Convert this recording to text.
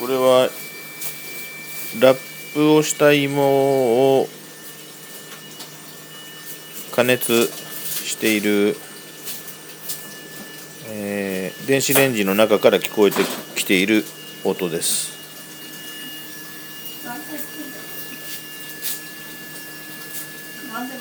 これはラップをした芋を加熱している、電子レンジの中から聞こえてきている音です。